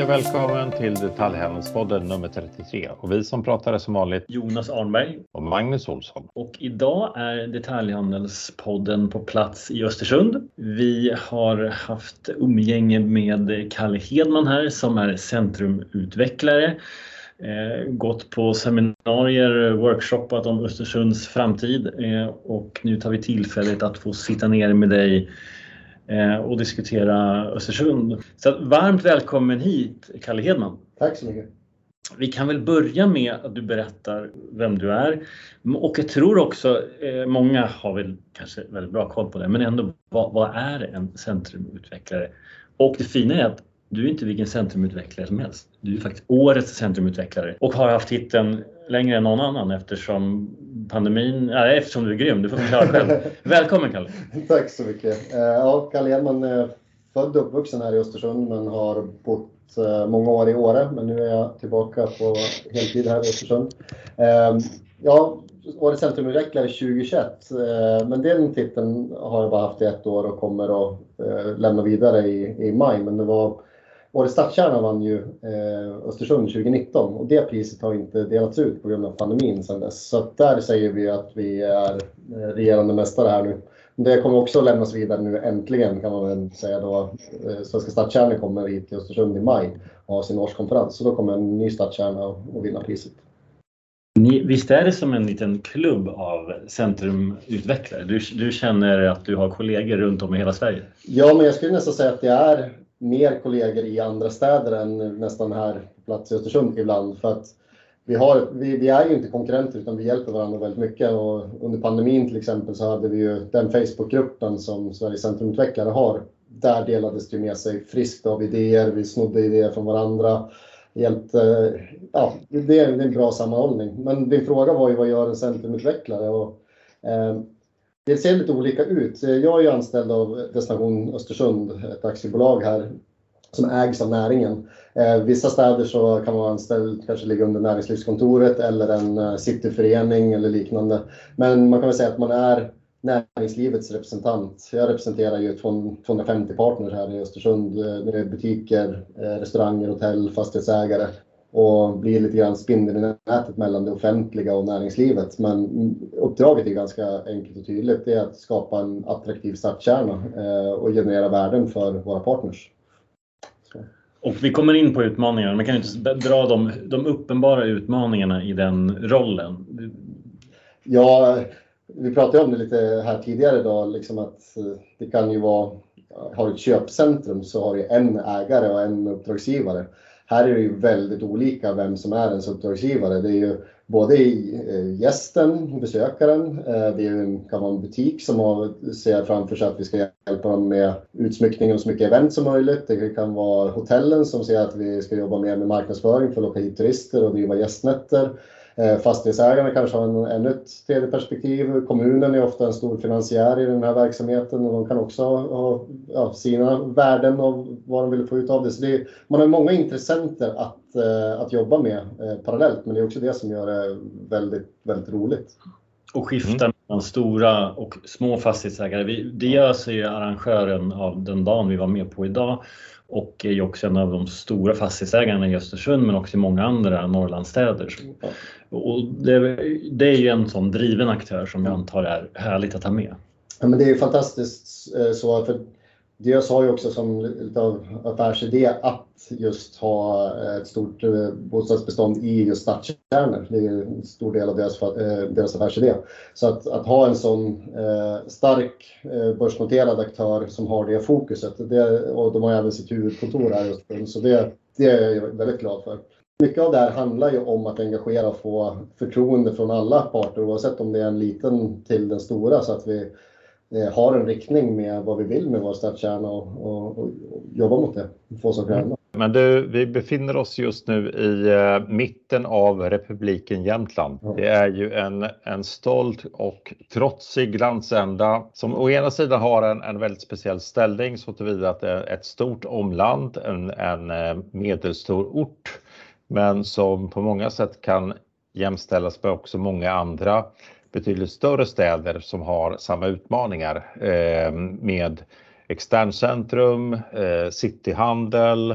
Hej och välkommen till Detaljhandelspodden nummer 33. Och vi som pratar är som vanligt Jonas Arnberg och Magnus Olsson. Och idag är Detaljhandelspodden på plats i Östersund. Vi har haft umgänge med Kalle Hedman här som är centrumutvecklare. Gått på seminarier, workshoppat om Östersunds framtid. Och nu tar vi tillfället att få sitta ner med dig och diskutera Östersund. Så varmt välkommen hit, Kalle Hedman. Tack så mycket. Vi kan väl börja med att du berättar vem du är. Och jag tror också, många har väl kanske väldigt bra koll på det, men ändå, vad är en centrumutvecklare? Och det fina är att du är inte vilken centrumutvecklare som helst. Du är faktiskt årets centrumutvecklare och har haft titeln längre än någon annan eftersom pandemin... eftersom du är grym, du får förklara själv. Välkommen, Kalle. Tack så mycket. Ja, Kalle Hedman är född och uppvuxen här i Östersund men har bott många år i Åre. Men nu är jag tillbaka på heltid här i Östersund. Ja, årets centrumutvecklare 2021. Men den titeln har jag bara haft i ett år och kommer att lämna vidare i maj. Men det var... Åre stadskärnor vann ju Östersund 2019 och det priset har inte delats ut på grund av pandemin sedan dess. Så där säger vi att vi är regerande mästare här nu. Det kommer också lämnas vidare nu äntligen, kan man väl säga då. Svenska stadskärnor kommer hit till Östersund i maj och har sin årskonferens. Så då kommer en ny stadskärna att vinna priset. Visst är det som en liten klubb av centrumutvecklare? Du känner att du har kollegor runt om i hela Sverige? Ja, men jag skulle nästan säga att det är... mer kollegor i andra städer än nästan här på plats i Östersund ibland, för att vi är ju inte konkurrenter utan vi hjälper varandra väldigt mycket. Och under pandemin till exempel så hade vi ju den Facebookgruppen som Sveriges centrumutvecklare har. Där delades det med sig friskt av idéer, vi snodde idéer från varandra. Det är en bra sammanhållning. Men din fråga var ju vad gör en centrumutvecklare? Och, det ser lite olika ut. Jag är ju anställd av Destination Östersund, ett aktiebolag här som ägs av näringen. Vissa städer så kan man vara anställd, kanske ligga under näringslivskontoret eller en cityförening eller liknande. Men man kan väl säga att man är näringslivets representant. Jag representerar ju 250 partner här i Östersund. Det är butiker, restauranger, hotell, fastighetsägare. Och blir lite grann spindel i nätet mellan det offentliga och näringslivet. Men uppdraget är ganska enkelt och tydligt. Det är att skapa en attraktiv stadskärna och generera värden för våra partners. Så. Och vi kommer in på utmaningarna. Man kan ju inte dra de uppenbara utmaningarna i den rollen. Ja, vi pratade om det lite här tidigare idag. Liksom att det kan ju vara, har du ett köpcentrum så har du en ägare och en uppdragsgivare. Här är det ju väldigt olika vem som är ens uppdragsgivare. Det är ju både gästen, besökaren. Det kan vara en butik som ser framför sig att vi ska hjälpa dem med utsmyckning och så mycket event som möjligt. Det kan vara hotellen som ser att vi ska jobba mer med marknadsföring för att locka hit turister och driva gästnätter. Fastighetsägarna kanske har ännu ett tv-perspektiv. Kommunen är ofta en stor finansiär i den här verksamheten och de kan också ha sina värden av vad de vill få ut av det. Så det är, man har många intressenter att jobba med parallellt, men det är också det som gör det väldigt, väldigt roligt. Och skiftar mellan stora och små fastighetsägare. DÖS är ju arrangören av den dagen vi var med på idag. Och är ju också en av de stora fastighetsägarna i Östersund men också i många andra Norrlandsstäder. Och det är ju en sån driven aktör som jag antar är härligt att ha med. Ja, men det är ju fantastiskt så, för jag sa ju också som lite av affärsidé att just ha ett stort bostadsbestånd i just stadskärnor. Det är en stor del av deras affärsidé. Så att ha en sån stark börsnoterad aktör som har det fokuset. Och de har även sitt huvudkontor här just nu. Så det är jag väldigt glad för. Mycket av det här handlar ju om att engagera och få förtroende från alla parter. Oavsett om det är en liten till den stora, så att vi har en riktning med vad vi vill med vår stadskärna och jobba mot det. Få saker hända. Men vi befinner oss just nu i mitten av Republiken Jämtland. Ja. Det är ju en stolt och trotsig landsända som å ena sidan har en väldigt speciell ställning så tillvida att det är ett stort omland, en medelstor ort, men som på många sätt kan jämställas med också många andra betydligt större städer som har samma utmaningar med externcentrum, cityhandel,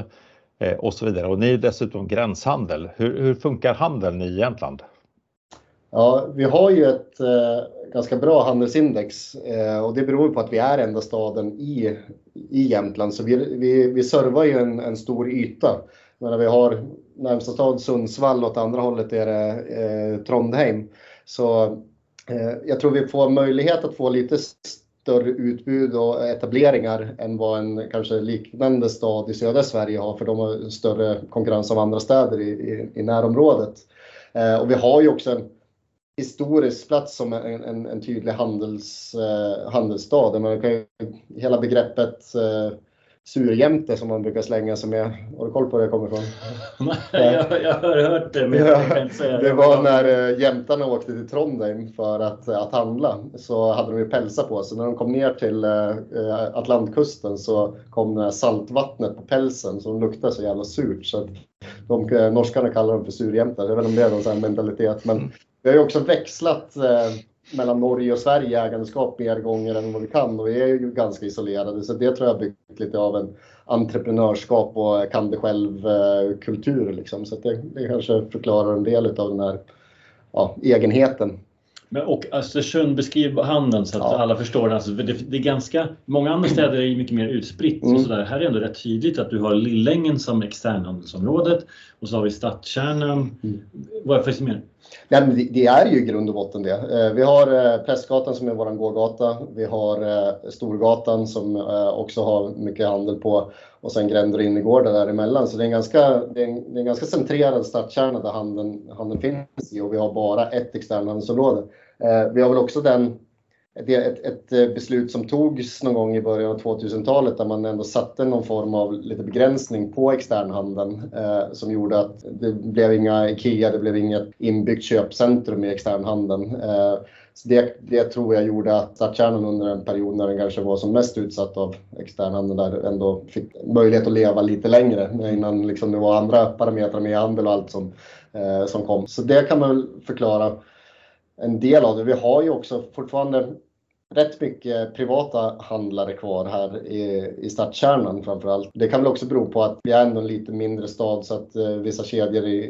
och så vidare. Och ni är dessutom gränshandel. Hur funkar handeln i Jämtland? Ja, vi har ju ett ganska bra handelsindex och det beror på att vi är enda staden i Jämtland. Så vi servar ju en stor yta. Men vi har närmsta stad Sundsvall och åt andra hållet är det Trondheim. Så jag tror vi får möjlighet att få lite större utbud och etableringar än vad en kanske liknande stad i södra Sverige har. För de har större konkurrens av andra städer i närområdet. Och vi har ju också en historisk plats som en tydlig handelsstad. Man kan ju, hela begreppet surjämte som man brukar slänga som jag har koll på det kommer från. Jag har hört det men jag kan inte säga det. Det var när jämtarna åkte till Trondheim för att handla så hade de ju pälsar på sig. När de kom ner till Atlantkusten så kom det här saltvattnet på pälsen som luktade så jävla surt så att norskarna kallar dem för surjämtar. Jag vet inte om det är någon mentalitet men vi har ju också växlat mellan Norge och Sverige ägandeskap mer gånger än vad vi kan och vi är ju ganska isolerade så det tror jag byggt lite av en entreprenörskap och kan det själv kultur liksom så att det kanske förklarar en del av den här egenheten. Men och Östersund beskriver handeln så att alla förstår alltså, det är ganska många andra städer är mycket mer utspritt och sådär. Här är ändå rätt tydligt att du har Lillängen som externhandelsområdet och så har vi stadskärnan. Vad finns det mer? Nej, men det är ju i grund och botten det. Vi har Prästgatan som är våran gågata. Vi har Storgatan som också har mycket handel på. Och sen gränder in i gården däremellan. Så det är en ganska centrerad stadskärna där handeln finns i. Och vi har bara ett externhandelsområde. Vi har väl också ett beslut som togs någon gång i början av 2000-talet där man ändå satte någon form av lite begränsning på externhandeln som gjorde att det blev inga IKEA, det blev inget inbyggt köpcentrum i externhandeln. Så det tror jag gjorde att stadskärnan under en period när den kanske var som mest utsatt av externhandeln där ändå fick möjlighet att leva lite längre innan liksom det var andra parametrar med handel och allt som kom. Så det kan man förklara en del av det. Vi har ju också fortfarande rätt mycket privata handlare kvar här i stadskärnan framförallt. Det kan väl också bero på att vi är ändå en lite mindre stad så att vissa kedjor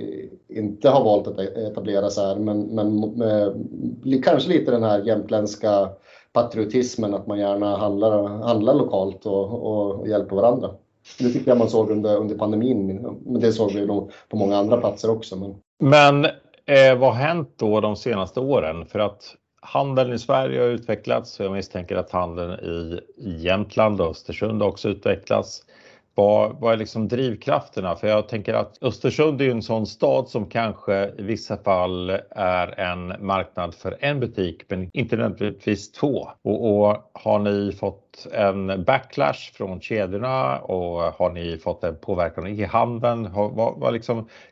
inte har valt att etablera sig här. Men kanske lite den här jämtländska patriotismen att man gärna handlar lokalt och hjälper varandra. Det tycker jag man såg under pandemin, men det såg vi nog på många andra platser också. Men vad har hänt då de senaste åren? För att handeln i Sverige har utvecklats. Så jag misstänker att handeln i Jämtland och Östersund också utvecklats. Vad är liksom drivkrafterna? För jag tänker att Östersund är ju en sån stad som kanske i vissa fall är en marknad för en butik. Men inte nödvändigtvis två. Och har ni fått en backlash från kedjorna? Och har ni fått en påverkan i handeln?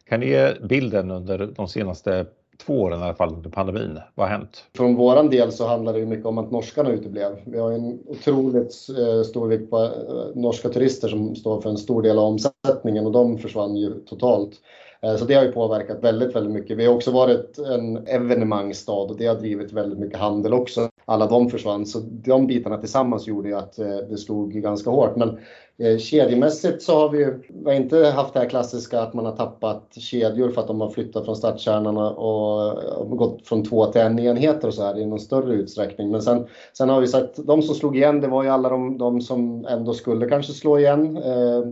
Kan ni ge bilden under de senaste 2 åren i alla fall under pandemin. Vad har hänt? Från våran del så handlar det ju mycket om att norskarna uteblev. Vi har en otroligt stor vikt på norska turister som står för en stor del av omsättningen och de försvann ju totalt. Så det har ju påverkat väldigt, väldigt mycket. Vi har också varit en evenemangsstad och det har drivit väldigt mycket handel också. Alla de försvann så de bitarna tillsammans gjorde ju att det slog ganska hårt. Men kedjemässigt så har vi inte haft det här klassiska att man har tappat kedjor för att de har flyttat från stadskärnorna och gått från 2 till 1 enheter och så här i någon större utsträckning. Men sen har vi sagt de som slog igen det var ju alla de som ändå skulle kanske slå igen.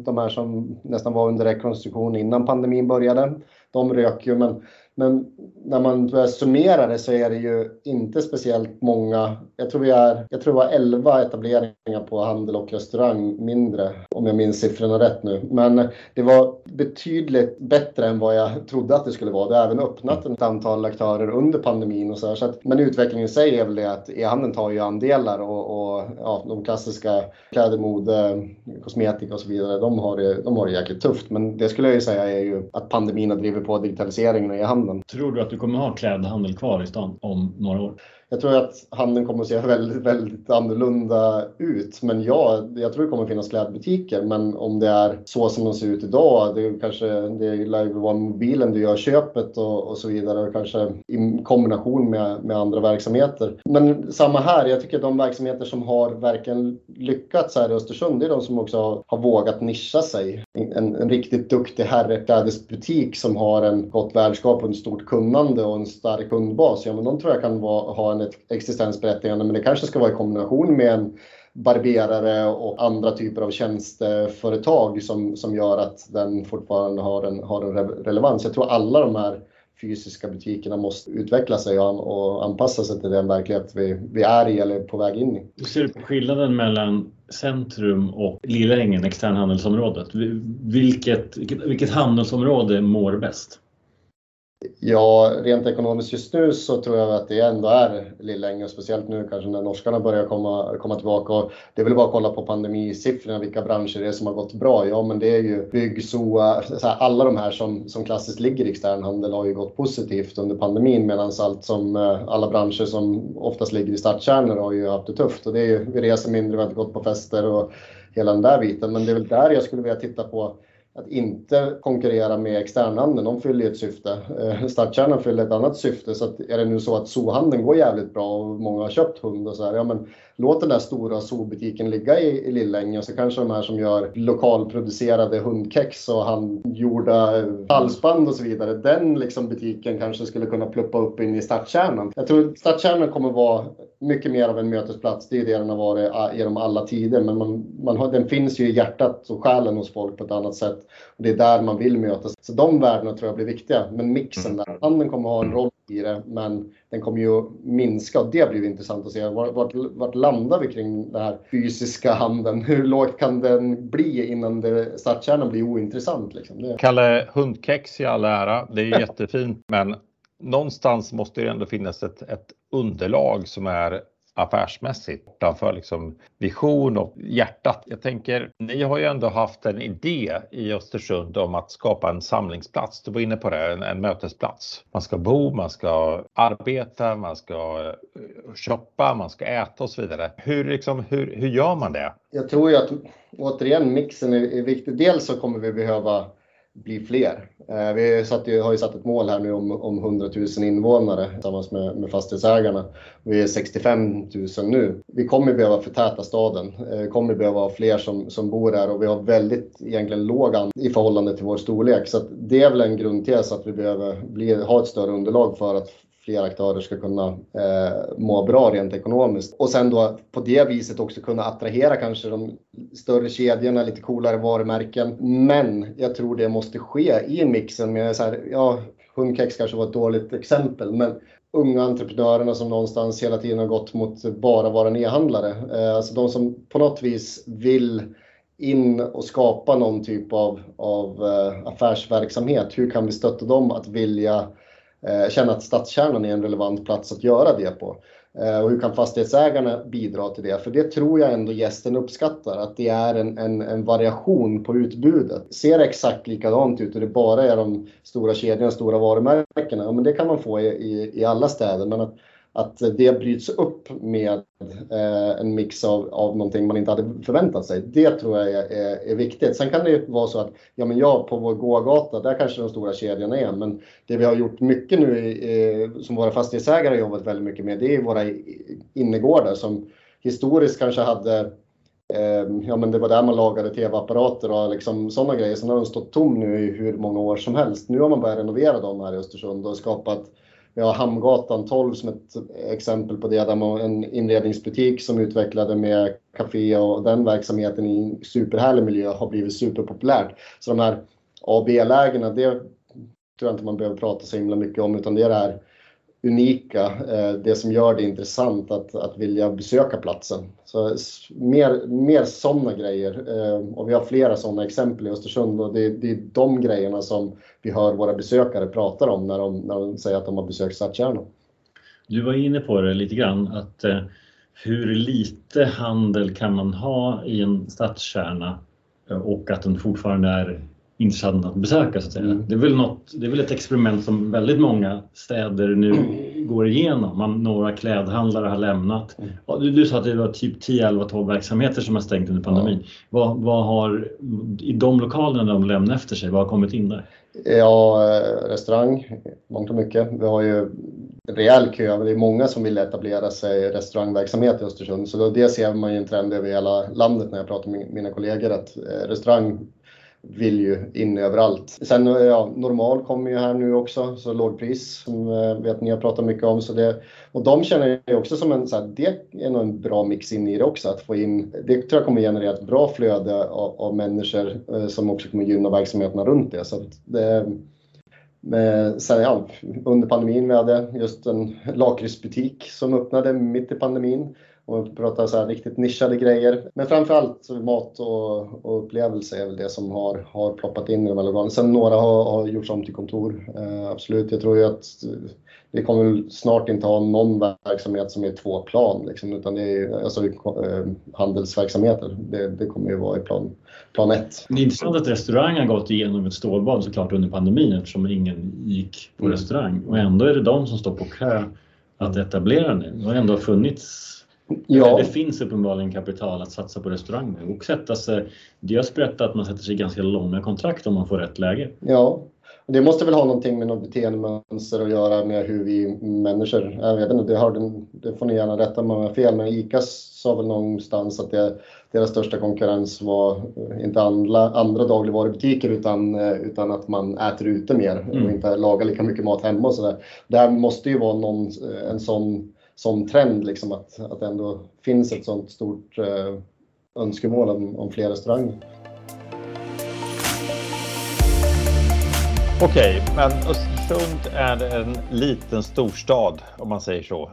De här som nästan var under rekonstruktion innan pandemin började. De rök ju men när man börjar summera det så är det ju inte speciellt många. Jag tror vi var 11 etableringar på handel och restaurang mindre om jag minns siffrorna rätt nu. Men det var betydligt bättre än vad jag trodde att det skulle vara. Det har även öppnat ett antal aktörer under pandemin och så här. Men utvecklingen i sig är väl det att e-handeln tar ju andelar och de klassiska kläder, mode, kosmetika och så vidare. De har det jäkligt tufft. Men det skulle jag ju säga är ju att pandemin har drivit på digitaliseringen och e-handeln. Tror du att du kommer ha klädhandel kvar i stan om några år? Jag tror att handeln kommer att se väldigt, väldigt annorlunda ut. Men jag tror det kommer att finnas klädbutiker. Men om det är så som de ser ut idag, det är kanske det lär ju vara mobilen du gör köpet och så vidare. Och kanske i kombination med andra verksamheter. Men samma här, jag tycker de verksamheter som har verkligen lyckats här i Östersund, det är de som också har vågat nischa sig. En riktigt duktig herreklädesbutik som har en gott värdskap och en stort kunnande och en stark kundbas. Ja, men de tror jag kan ha en existensberättigande, men det kanske ska vara i kombination med en barberare och andra typer av tjänsteföretag som gör att den fortfarande har en relevans. Jag tror alla de här fysiska butikerna måste utveckla sig och anpassa sig till den verklighet vi är i eller på väg in i. Ser du på skillnaden mellan Centrum och Lillängen, externhandelsområdet? Vilket handelsområde mår bäst? Ja, rent ekonomiskt just nu så tror jag att det ändå är Lillängen, speciellt nu kanske när norskarna börjar komma tillbaka. Och det är väl bara att kolla på pandemisiffrorna, vilka branscher det är som har gått bra. Ja, men det är ju bygg, SOA, alla de här som klassiskt ligger i externhandel har ju gått positivt under pandemin, medan alla branscher som oftast ligger i stadskärnor har ju haft det tufft. Och det är ju, vi reser mindre, vi har inte gått på fester och hela den där biten, men det är väl där jag skulle vilja titta på. Att inte konkurrera med externhandeln, de fyller ju ett syfte. Stadskärnan fyller ett annat syfte. Så att är det nu så att sohandeln går jävligt bra och många har köpt hund och så här. Ja, men låt den där stora sobutiken ligga i Lillängen. Så kanske de här som gör lokalproducerade hundkex och handgjorda halsband och så vidare. Den liksom butiken kanske skulle kunna pluppa upp in i stadskärnan. Jag tror stadskärnan kommer vara mycket mer av en mötesplats. Det är det den har varit genom alla tider. Men den finns ju i hjärtat och själen hos folk på ett annat sätt. Och det är där man vill mötas. Så de värdena tror jag blir viktiga. Men mixen där, handeln kommer ha en roll i det. Men den kommer ju minska. Och det blir intressant att se. Vart landar vi kring den här fysiska handeln? Hur lågt kan den bli innan stadskärnan blir ointressant? Liksom? Kalle, hundkex i all ära. Det är ju jättefint. Men någonstans måste det ändå finnas ett underlag som är affärsmässigt utanför liksom vision och hjärtat. Jag tänker, ni har ju ändå haft en idé i Östersund om att skapa en samlingsplats. Du var inne på det, en mötesplats. Man ska bo, man ska arbeta, man ska shoppa, man ska äta och så vidare. Hur gör man det? Jag tror ju att återigen mixen är viktig. Dels så kommer vi behöva bli fler. Vi har ju satt ett mål här nu om 100 000 invånare tillsammans med fastighetsägarna. Vi är 65 000 nu. Vi kommer behöva förtäta staden. Vi kommer behöva ha fler som bor här och vi har väldigt egentligen låg i förhållande till vår storlek. Så att det är väl en grundtes att vi behöver ha ett större underlag för att fler aktörer ska kunna må bra rent ekonomiskt. Och sen då på det viset också kunna attrahera kanske de större kedjorna, lite coolare varumärken. Men jag tror det måste ske i mixen med hundkex kanske var ett dåligt exempel. Men unga entreprenörerna som någonstans hela tiden har gått mot bara vara e-handlare. Alltså de som på något vis vill in och skapa någon typ av affärsverksamhet. Hur kan vi stötta dem att vilja känna att stadskärnan är en relevant plats att göra det på. Och hur kan fastighetsägarna bidra till det? För det tror jag ändå gästen uppskattar. Att det är en variation på utbudet. Ser exakt likadant ut och det bara är de stora kedjorna, stora varumärkena. Ja, men det kan man få i alla städer. Men att det bryts upp med en mix av någonting man inte hade förväntat sig. Det tror jag är viktigt. Sen kan det ju vara så att på vår gågata, där kanske de stora kedjorna är. Men det vi har gjort mycket nu som våra fastighetsägare har jobbat väldigt mycket med, det är våra innergårdar som historiskt kanske hade... det var där man lagade tv-apparater och liksom sådana grejer. Sen har de stått tom nu i hur många år som helst. Nu har man börjat renovera dem här i Östersund och skapat... Vi har Hamngatan 12 som ett exempel på det, där man en inredningsbutik som utvecklade med café och den verksamheten i en superhärlig miljö har blivit superpopulärt. Så de här A- och B-lägena, det tror jag inte man behöver prata så himla mycket om, utan det är det här unika, det som gör det intressant att vilja besöka platsen. Så mer sådana grejer, och vi har flera sådana exempel i Östersund, och det är de grejerna som vi hör våra besökare prata om när de säger att de har besökt stadskärnor. Du var inne på det lite grann, att hur lite handel kan man ha i en stadskärna och att den fortfarande är intressant att besöka, så att säga. Mm. Det är väl ett experiment som väldigt många städer nu går igenom. Några klädhandlare har lämnat. Ja, du sa att det var typ 10-11-12 verksamheter som har stängt under pandemin. Ja. Vad har i de lokalerna de lämnat efter sig? Vad har kommit in där? Ja, restaurang, mångt och mycket. Vi har ju rejäl kö. Det är många som vill etablera sig i restaurangverksamhet i Östersund. Så det ser man ju en trend över hela landet när jag pratar med mina kollegor, att restaurang vill ju in överallt. Sen normal kommer ju här nu också, så lågpris som vet ni har pratat mycket om, så det, och de känner ju också som en så här, det är nog en bra mix in i det också, att få in det, tror jag kommer generera ett bra flöde av människor som också kommer gynna verksamheterna runt det, så att det. Men sen under pandemin vi hade just en lakritsbutik som öppnade mitt i pandemin. Och prata så här riktigt nischade grejer. Men framförallt mat och upplevelser är väl det som har ploppat in i de här lokalerna. Sen några har gjorts om till kontor. Absolut, jag tror ju att vi kommer snart inte ha någon verksamhet som är två plan. Liksom, utan det är handelsverksamheter. Det kommer ju vara i plan 1. Det är intressant att restaurangen har gått igenom ett stålbad såklart under pandemin, eftersom ingen gick på restaurang. Och ändå är det de som står på kö att etablera nu. Det har ändå funnits... Ja. Det finns uppenbarligen kapital att satsa på restauranger och sätta sig. Det har sprättat att man sätter sig ganska långa kontrakt om man får rätt läge. Ja, och det måste väl ha någonting med något beteendemönster att göra med hur vi människor, jag vet inte, det får ni gärna rätta om man har fel, men ICA sa väl någonstans att deras största konkurrens var inte andra dagligvarubutiker utan att man äter ute mer och inte lagar lika mycket mat hemma och sådär. Det här måste ju vara en sån trend, liksom, att det ändå finns ett sånt stort önskemål om fler restauranger. Okej, men Östersund är en liten storstad om man säger så.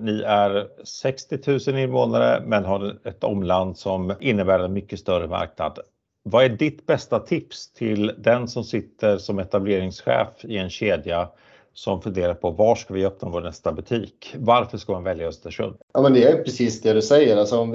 Ni är 60 000 invånare men har ett omland som innebär en mycket större marknad. Vad är ditt bästa tips till den som sitter som etableringschef i en kedja som funderar på var ska vi öppna vår nästa butik? Varför ska man välja Östersund? Ja, men det är precis det du säger. Alltså, om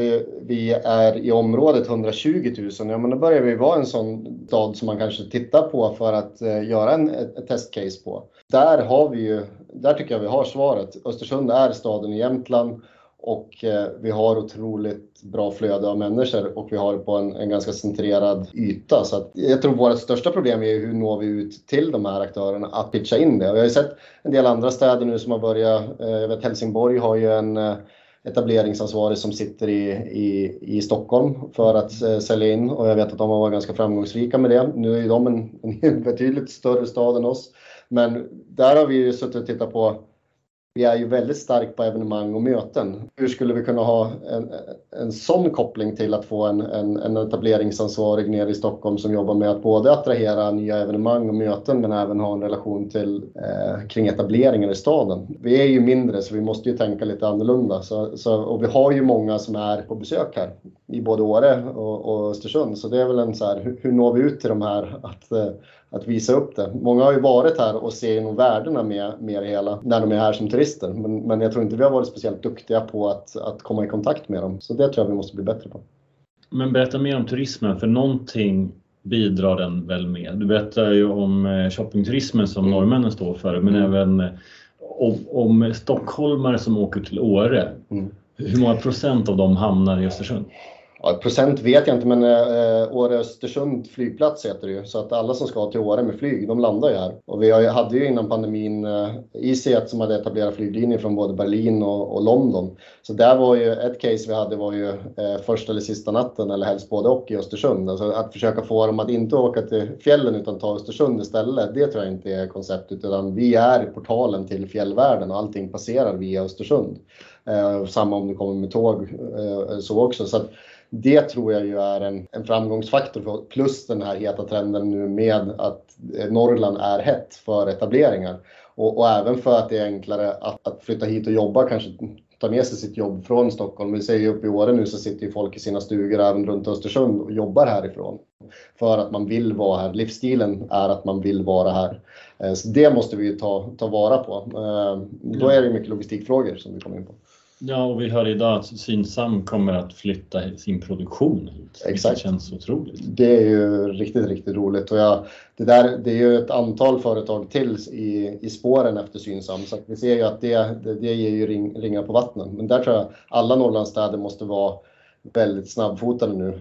vi är i området 120 000, ja, men då börjar vi vara en sån stad som man kanske tittar på för att göra ett testcase på. Där tycker jag vi har svaret. Östersund är staden i Jämtland och vi har otroligt bra flöde av människor och vi har på en ganska centrerad yta. Så att jag tror vårt största problem är hur når vi ut till de här aktörerna att pitcha in det. Och jag har ju sett en del andra städer nu som har börjat, jag vet Helsingborg har ju en etableringsansvarig som sitter i Stockholm för att sälja in, och jag vet att de har varit ganska framgångsrika med det. Nu är ju de en betydligt större stad än oss, men där har vi ju suttit och tittat på. Vi är ju väldigt stark på evenemang och möten. Hur skulle vi kunna ha en sån koppling till att få en etableringsansvarig nere i Stockholm som jobbar med att både attrahera nya evenemang och möten men även ha en relation till kring etableringen i staden. Vi är ju mindre så vi måste ju tänka lite annorlunda. Och vi har ju många som är på besök här i både Åre och Östersund. Så det är väl en så här, hur når vi ut till de här att visa upp det. Många har ju varit här och ser nog värdena med det hela när de är här som turister. Men jag tror inte vi har varit speciellt duktiga på att komma i kontakt med dem. Så det tror jag vi måste bli bättre på. Men berätta mer om turismen, för någonting bidrar den väl med. Du berättar ju om shoppingturismen som norrmännen står för, men även om stockholmare som åker till Åre. Mm. Hur många procent av dem hamnar i Östersund? Ja, procent vet jag inte, men Åre Östersund flygplats heter det ju. Så att alla som ska till Åre med flyg, de landar ju här. Och vi hade ju innan pandemin ICET som hade etablerat flyglinjer från både Berlin och London. Så där var ju ett case vi hade var ju första eller sista natten eller helst både och i Östersund. Alltså att försöka få dem att inte åka till fjällen utan ta Östersund istället, det tror jag inte är konceptet. Utan vi är portalen till fjällvärlden och allting passerar via Östersund. Samma om du kommer med tåg så också. Så att det tror jag ju är en framgångsfaktor för, plus den här heta trenden nu med att Norrland är hett för etableringar. Och även för att det är enklare att flytta hit och jobba, kanske ta med sig sitt jobb från Stockholm. Vi ser ju uppe i Åre nu så sitter ju folk i sina stugor även runt Östersund och jobbar härifrån. För att man vill vara här. Livsstilen är att man vill vara här. Så det måste vi ju ta vara på. Då är det mycket logistikfrågor som vi kommer in på. Ja, och vi hör idag att Synsam kommer att flytta sin produktion hit. Exakt. Det känns otroligt. Det är ju riktigt, riktigt roligt. Och det är ju ett antal företag till i spåren efter Synsam. Så vi ser ju att det ger ju ringar på vattnet. Men där tror jag alla Norrlandsstäder måste vara väldigt snabbfotade nu.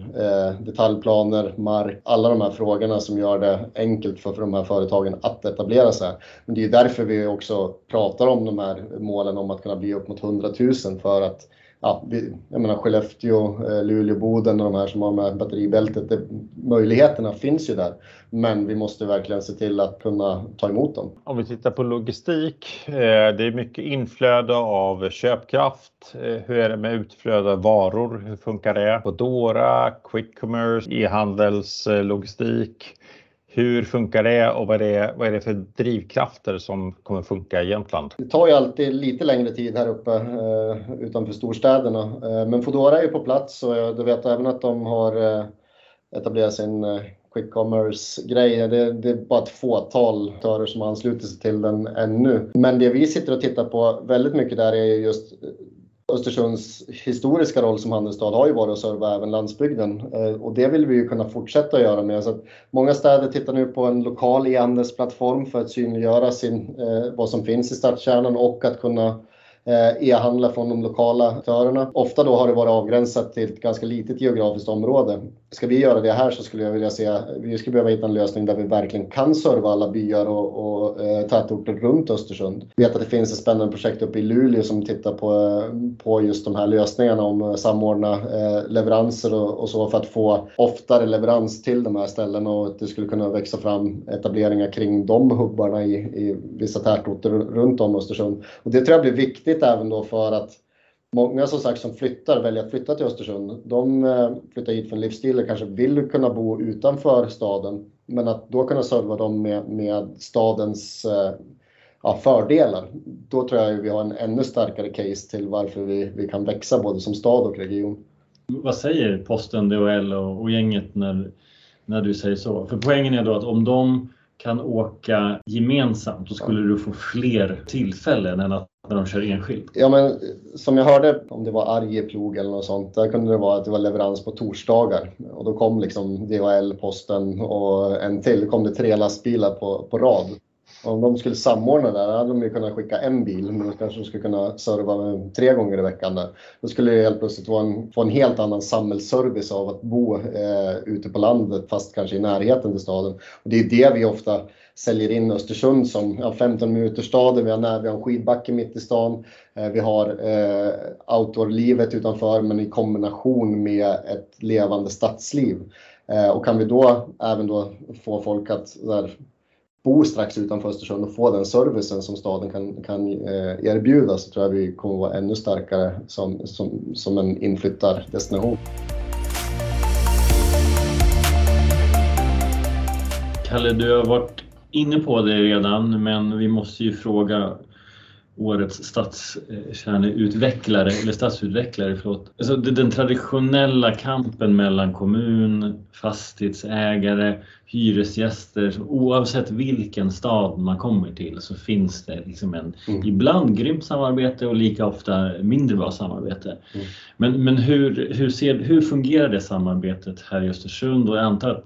Detaljplaner, mark, alla de här frågorna som gör det enkelt för de här företagen att etablera sig. Men det är ju därför vi också pratar om de här målen om att kunna bli upp mot 100 000, för att jag menar Skellefteå, Luleå, Boden och de här som har med batteribältet, möjligheterna finns ju där. Men vi måste verkligen se till att kunna ta emot dem. Om vi tittar på logistik, det är mycket inflöde av köpkraft. Hur är det med utflöde av varor? Hur funkar det? Fodora, quick commerce, e-handelslogistik. Hur funkar det och vad är det för drivkrafter som kommer funka i Jämtland? Det tar ju alltid lite längre tid här uppe utanför storstäderna. Men Fodora är ju på plats och du vet även att de har etablerat sin quick commerce-grej. Det är bara ett fåtal aktörer som ansluter sig till den ännu. Men det vi sitter och tittar på väldigt mycket där är just Östersunds historiska roll som handelsstad har ju varit att serva även landsbygden, och det vill vi ju kunna fortsätta göra med. Så att många städer tittar nu på en lokal e-handelsplattform för att synliggöra vad som finns i stadskärnan och att kunna e-handla från de lokala aktörerna. Ofta då har det varit avgränsat till ett ganska litet geografiskt område. Ska vi göra det här så skulle jag vilja se, vi skulle behöva hitta en lösning där vi verkligen kan serva alla byar och tätorter runt Östersund. Vi vet att det finns ett spännande projekt uppe i Luleå som tittar på just de här lösningarna om samordna leveranser och så för att få oftare leverans till de här ställena, och att det skulle kunna växa fram etableringar kring de hubbarna i vissa tätorter runt om Östersund. Och det tror jag blir viktigt även då för att många som sagt som väljer att flytta till Östersund, de flyttar hit för en livsstil och kanske vill kunna bo utanför staden, men att då kunna serva dem med stadens fördelar, då tror jag vi har en ännu starkare case till varför vi kan växa både som stad och region. Vad säger Posten, DHL och gänget när du säger så? För poängen är då att om de kan åka gemensamt, då skulle du få fler tillfällen än att när de kör enskilt. Ja, men som jag hörde, om det var Arjeplog eller något sånt, där kunde det vara att det var leverans på torsdagar. Och då kom liksom DHL, Posten och en till. Då kom det 3 lastbilar på rad. Och om de skulle samordna där, hade de ju kunnat skicka en bil. Men då kanske de skulle kunna serva 3 gånger i veckan där. Då skulle det helt plötsligt få en helt annan samhällsservice av att bo ute på landet, fast kanske i närheten till staden. Och det är det vi ofta säljer in Östersund som 15 minuter staden, vi har en skidbacke mitt i stan, vi har outdoor-livet utanför, men i kombination med ett levande stadsliv. Och kan vi då även då få folk att bo strax utanför Östersund och få den servicen som staden kan erbjuda, så tror jag vi kommer vara ännu starkare som en inflyttardestination. Kalle, du har varit inne på det redan, men vi måste ju fråga årets stadskärneutvecklare eller stadsutvecklare. Alltså den traditionella kampen mellan kommun, fastighetsägare, hyresgäster, oavsett vilken stad man kommer till så finns det liksom ibland grymt samarbete och lika ofta mindre bra samarbete. Men hur fungerar det samarbetet här i Östersund? Och jag antar att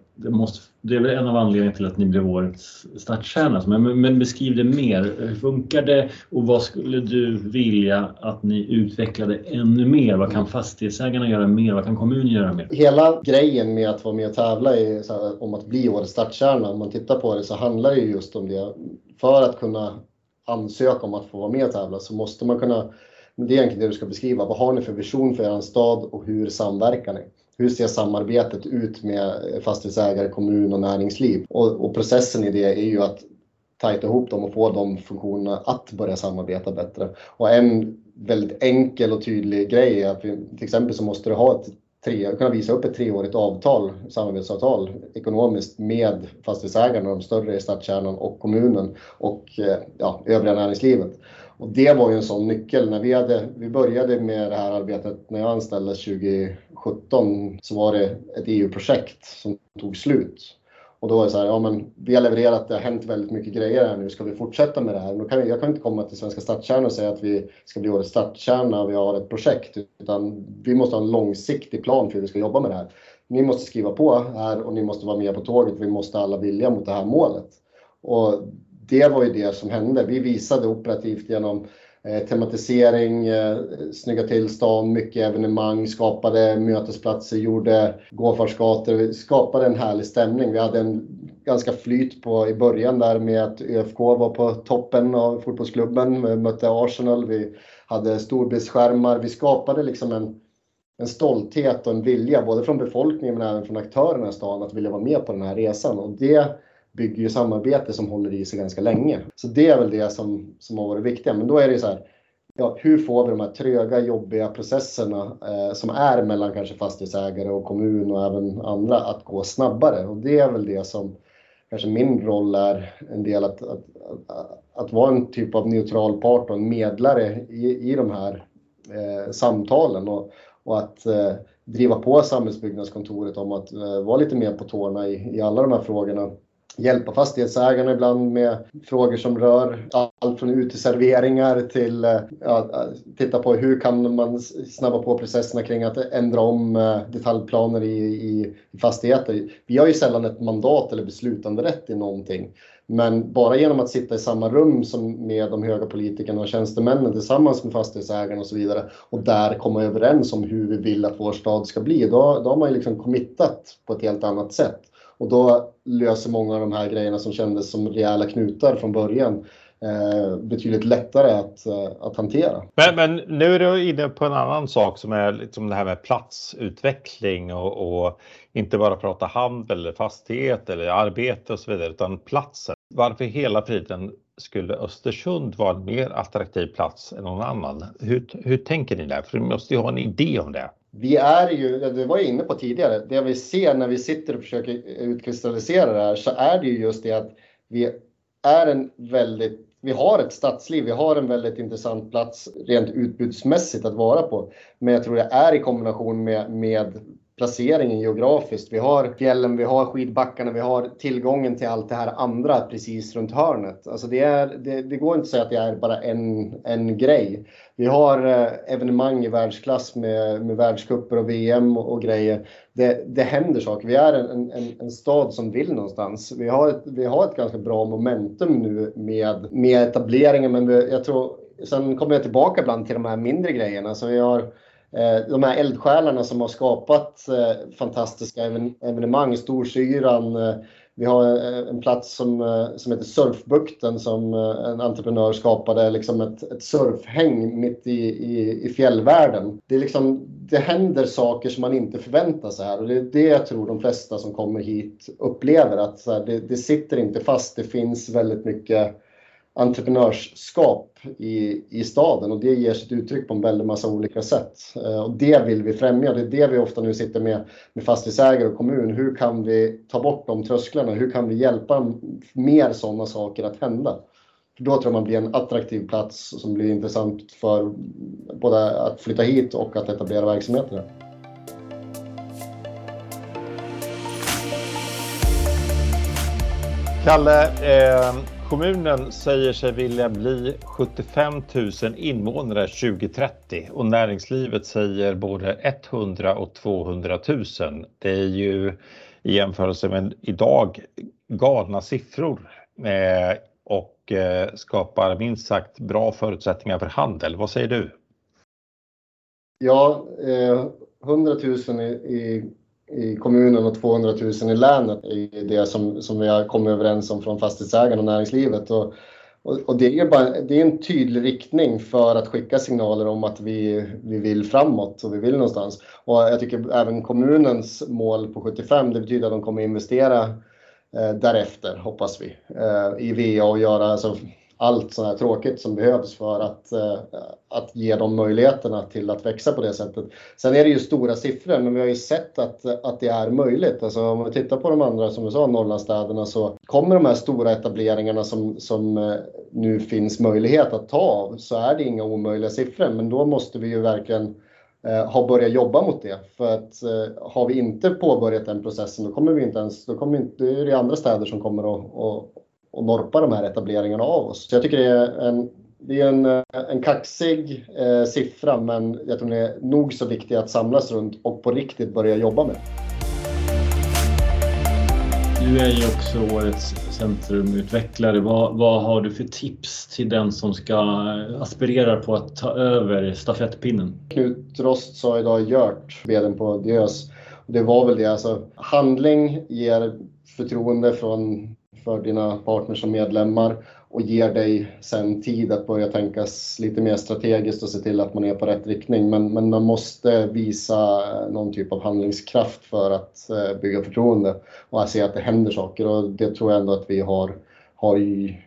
det är väl en av anledningarna till att ni blev årets stadskärna. Men beskriv det mer. Hur funkar det och vad skulle du vilja att ni utvecklade ännu mer? Vad kan fastighetsägarna göra mer? Vad kan kommunen göra mer? Hela grejen med att vara med och tävla är om att bli årets stadskärna. Om man tittar på det så handlar det just om det. För att kunna ansöka om att få vara med och tävla så måste man kunna, det är egentligen det du ska beskriva. Vad har ni för vision för er stad och hur samverkar ni? Hur ser samarbetet ut med fastighetsägare, kommun och näringsliv? Och processen i det är ju att tajta ihop dem och få de funktionerna att börja samarbeta bättre. Och en väldigt enkel och tydlig grej är att vi, till exempel så måste du kunna visa upp ett 3-årigt avtal, samarbetsavtal ekonomiskt med fastighetsägarna, de större i stadskärnan och kommunen och övriga näringslivet. Och det var ju en sån nyckel. När vi började med det här arbetet när jag anställdes 2017, så var det ett EU-projekt som tog slut. Och då var det så här, ja men vi har levererat, det har hänt väldigt mycket grejer här nu, ska vi fortsätta med det här? Då kan jag kan inte komma till Svenska stadskärnor och säga att vi ska bli årets stadskärna och vi har ett projekt, utan vi måste ha en långsiktig plan för hur vi ska jobba med det här. Ni måste skriva på här och ni måste vara med på tåget, vi måste alla vilja mot det här målet. Och det var ju det som hände, vi visade operativt genom tematisering, snygga tillstånd, mycket evenemang, skapade mötesplatser, gjorde gåfartsgator, vi skapade en härlig stämning. Vi hade en ganska flyt på i början där med att ÖFK var på toppen av fotbollsklubben, vi mötte Arsenal, vi hade storbildsskärmar, vi skapade liksom en stolthet och en vilja både från befolkningen men även från aktörerna i stan att vilja vara med på den här resan, och det bygger ju samarbete som håller i sig ganska länge. Så det är väl det som har varit viktigt. Men då är det så här, ja, hur får vi de här tröga, jobbiga processerna som är mellan kanske fastighetsägare och kommun och även andra att gå snabbare? Och det är väl det som kanske min roll är en del, att vara en typ av neutral part och en medlare i de här samtalen och att driva på samhällsbyggnadskontoret om att vara lite mer på tårna i alla de här frågorna. Hjälpa fastighetsägarna ibland med frågor som rör allt från uteserveringar till titta på hur kan man snabba på processerna kring att ändra om detaljplaner i fastigheter. Vi har ju sällan ett mandat eller beslutanderätt i någonting. Men bara genom att sitta i samma rum som med de höga politikerna och tjänstemännen tillsammans med fastighetsägarna och så vidare. Och där komma överens om hur vi vill att vår stad ska bli. Då har man ju liksom committat på ett helt annat sätt. Och då löser många av de här grejerna som kändes som rejäla knutar från början betydligt lättare att hantera. Men nu är du inne på en annan sak som är liksom det här med platsutveckling och inte bara prata handel eller fastighet eller arbete och så vidare, utan platsen. Varför hela friden skulle Östersund vara en mer attraktiv plats än någon annan? Hur tänker ni där? För ni måste ju ha en idé om det. Vi är ju, det var jag inne på tidigare, det vi ser när vi sitter och försöker utkristallisera det här, så är det ju just det att vi har ett stadsliv, vi har en väldigt intressant plats rent utbudsmässigt att vara på. Men jag tror det är i kombination med placeringen geografiskt. Vi har fjällen, vi har skidbackarna, vi har tillgången till allt det här andra precis runt hörnet. Alltså det går inte att säga att det är bara en grej. Vi har evenemang i världsklass med världscuper och VM och grejer. Det händer saker. Vi är en stad som vill någonstans. Vi har ett ganska bra momentum nu med etableringen, men jag tror, sen kommer jag tillbaka ibland till de här mindre grejerna. Så vi har de här eldsjälarna som har skapat fantastiska evenemang, Storsjöyran. Vi har en plats som heter Surfbukten som en entreprenör skapade, liksom ett surfhäng mitt i fjällvärlden. Det är liksom, det händer saker som man inte förväntar sig här, och det är det jag tror de flesta som kommer hit upplever, att så här, det sitter inte fast, det finns väldigt mycket entreprenörskap i staden, och det ger sitt uttryck på en väldigt massa olika sätt. Och det vill vi främja, det är det vi ofta nu sitter med fastighetsägare och kommun. Hur kan vi ta bort de trösklarna? Hur kan vi hjälpa mer sådana saker att hända? För då tror man blir en attraktiv plats som blir intressant för både att flytta hit och att etablera verksamheterna. Kalle, kommunen säger sig vilja bli 75 000 invånare 2030 och näringslivet säger både 100 och 200 000. Det är ju i jämförelse med idag galna siffror och skapar minst sagt bra förutsättningar för handel. Vad säger du? Ja, 100 000 i kommunen och 200 000 i länet är det som vi har kommit överens om från fastighetsägarna och näringslivet. Och det är en tydlig riktning för att skicka signaler om att vi vill framåt och vi vill någonstans. Och jag tycker även kommunens mål på 75, det betyder att de kommer investera därefter, hoppas vi, i VA och göra allt sådant här tråkigt som behövs för att ge dem möjligheterna till att växa på det sättet. Sen är det ju stora siffror, men vi har ju sett att det är möjligt. Alltså om vi tittar på de andra, som vi sa, Norrlandsstäderna, så kommer de här stora etableringarna som nu finns möjlighet att ta av, så är det inga omöjliga siffror. Men då måste vi ju verkligen har börjat jobba mot det. För att har vi inte påbörjat den processen, då kommer vi inte ens, då kommer inte, det är det andra städer som kommer att norpa de här etableringarna av oss. Så jag tycker det är en kaxig siffra, men jag tror det är nog så viktigt att samlas runt och på riktigt börja jobba med. Du är ju också årets centrumutvecklare. Vad har du för tips till den som ska aspirera på att ta över stafettpinnen? Knut Rost sa idag gjort vd:n på DÖS. Det var väl det. Alltså, handling ger förtroende för dina partners som medlemmar och ger dig sen tid att börja tänkas lite mer strategiskt och se till att man är på rätt riktning. Men man måste visa någon typ av handlingskraft för att bygga förtroende och se att det händer saker. Och det tror jag ändå att vi har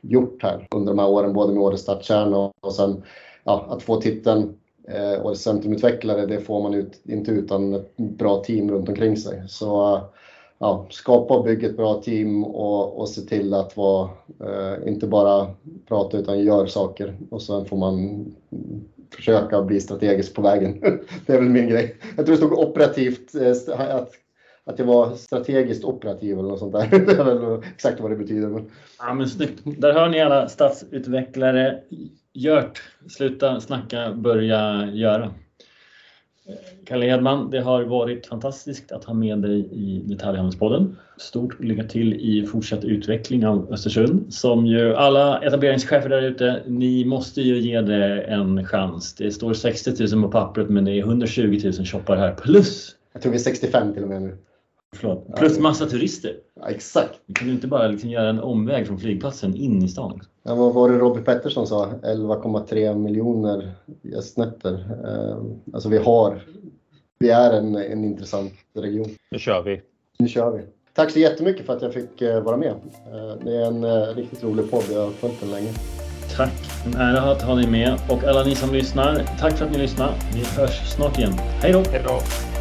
gjort här under de här åren, både med Åre stadskärnor och sen att få titeln Årets centrumutvecklare. Det får man inte utan ett bra team runt omkring sig. Så skapa och bygga ett bra team och se till att vara, inte bara prata utan gör saker. Och sen får man försöka bli strategisk på vägen. Det är väl min grej. Jag tror det stod operativt, att jag var strategiskt operativ eller något sånt där. Det är väl exakt vad det betyder. Men... Ja, men snyggt. Där hör ni alla stadsutvecklare. Gjort. Sluta snacka, börja göra. Kalle Hedman, det har varit fantastiskt att ha med dig i Detaljhandelspodden. Stort lycka till i fortsatt utveckling av Östersund. Som ju alla etableringschefer där ute, ni måste ju ge det en chans. Det står 60 000 på pappret, men det är 120 000 shoppar här. Plus! Jag tror vi är 65 till och med nu. Förlåt. Plus massa turister. Ja, exakt. Vi kan ju inte bara liksom göra en omväg från flygplatsen in i stan. Ja, vad var det Robert Pettersson sa? 11,3 miljoner gästnätter. Alltså vi är en intressant region. Nu kör vi. Tack så jättemycket för att jag fick vara med. Det är en riktigt rolig podd. Jag har följt den länge. Tack. En ära att ha dig med. Och alla ni som lyssnar, tack för att ni lyssnar. Vi hörs snart igen. Hej då.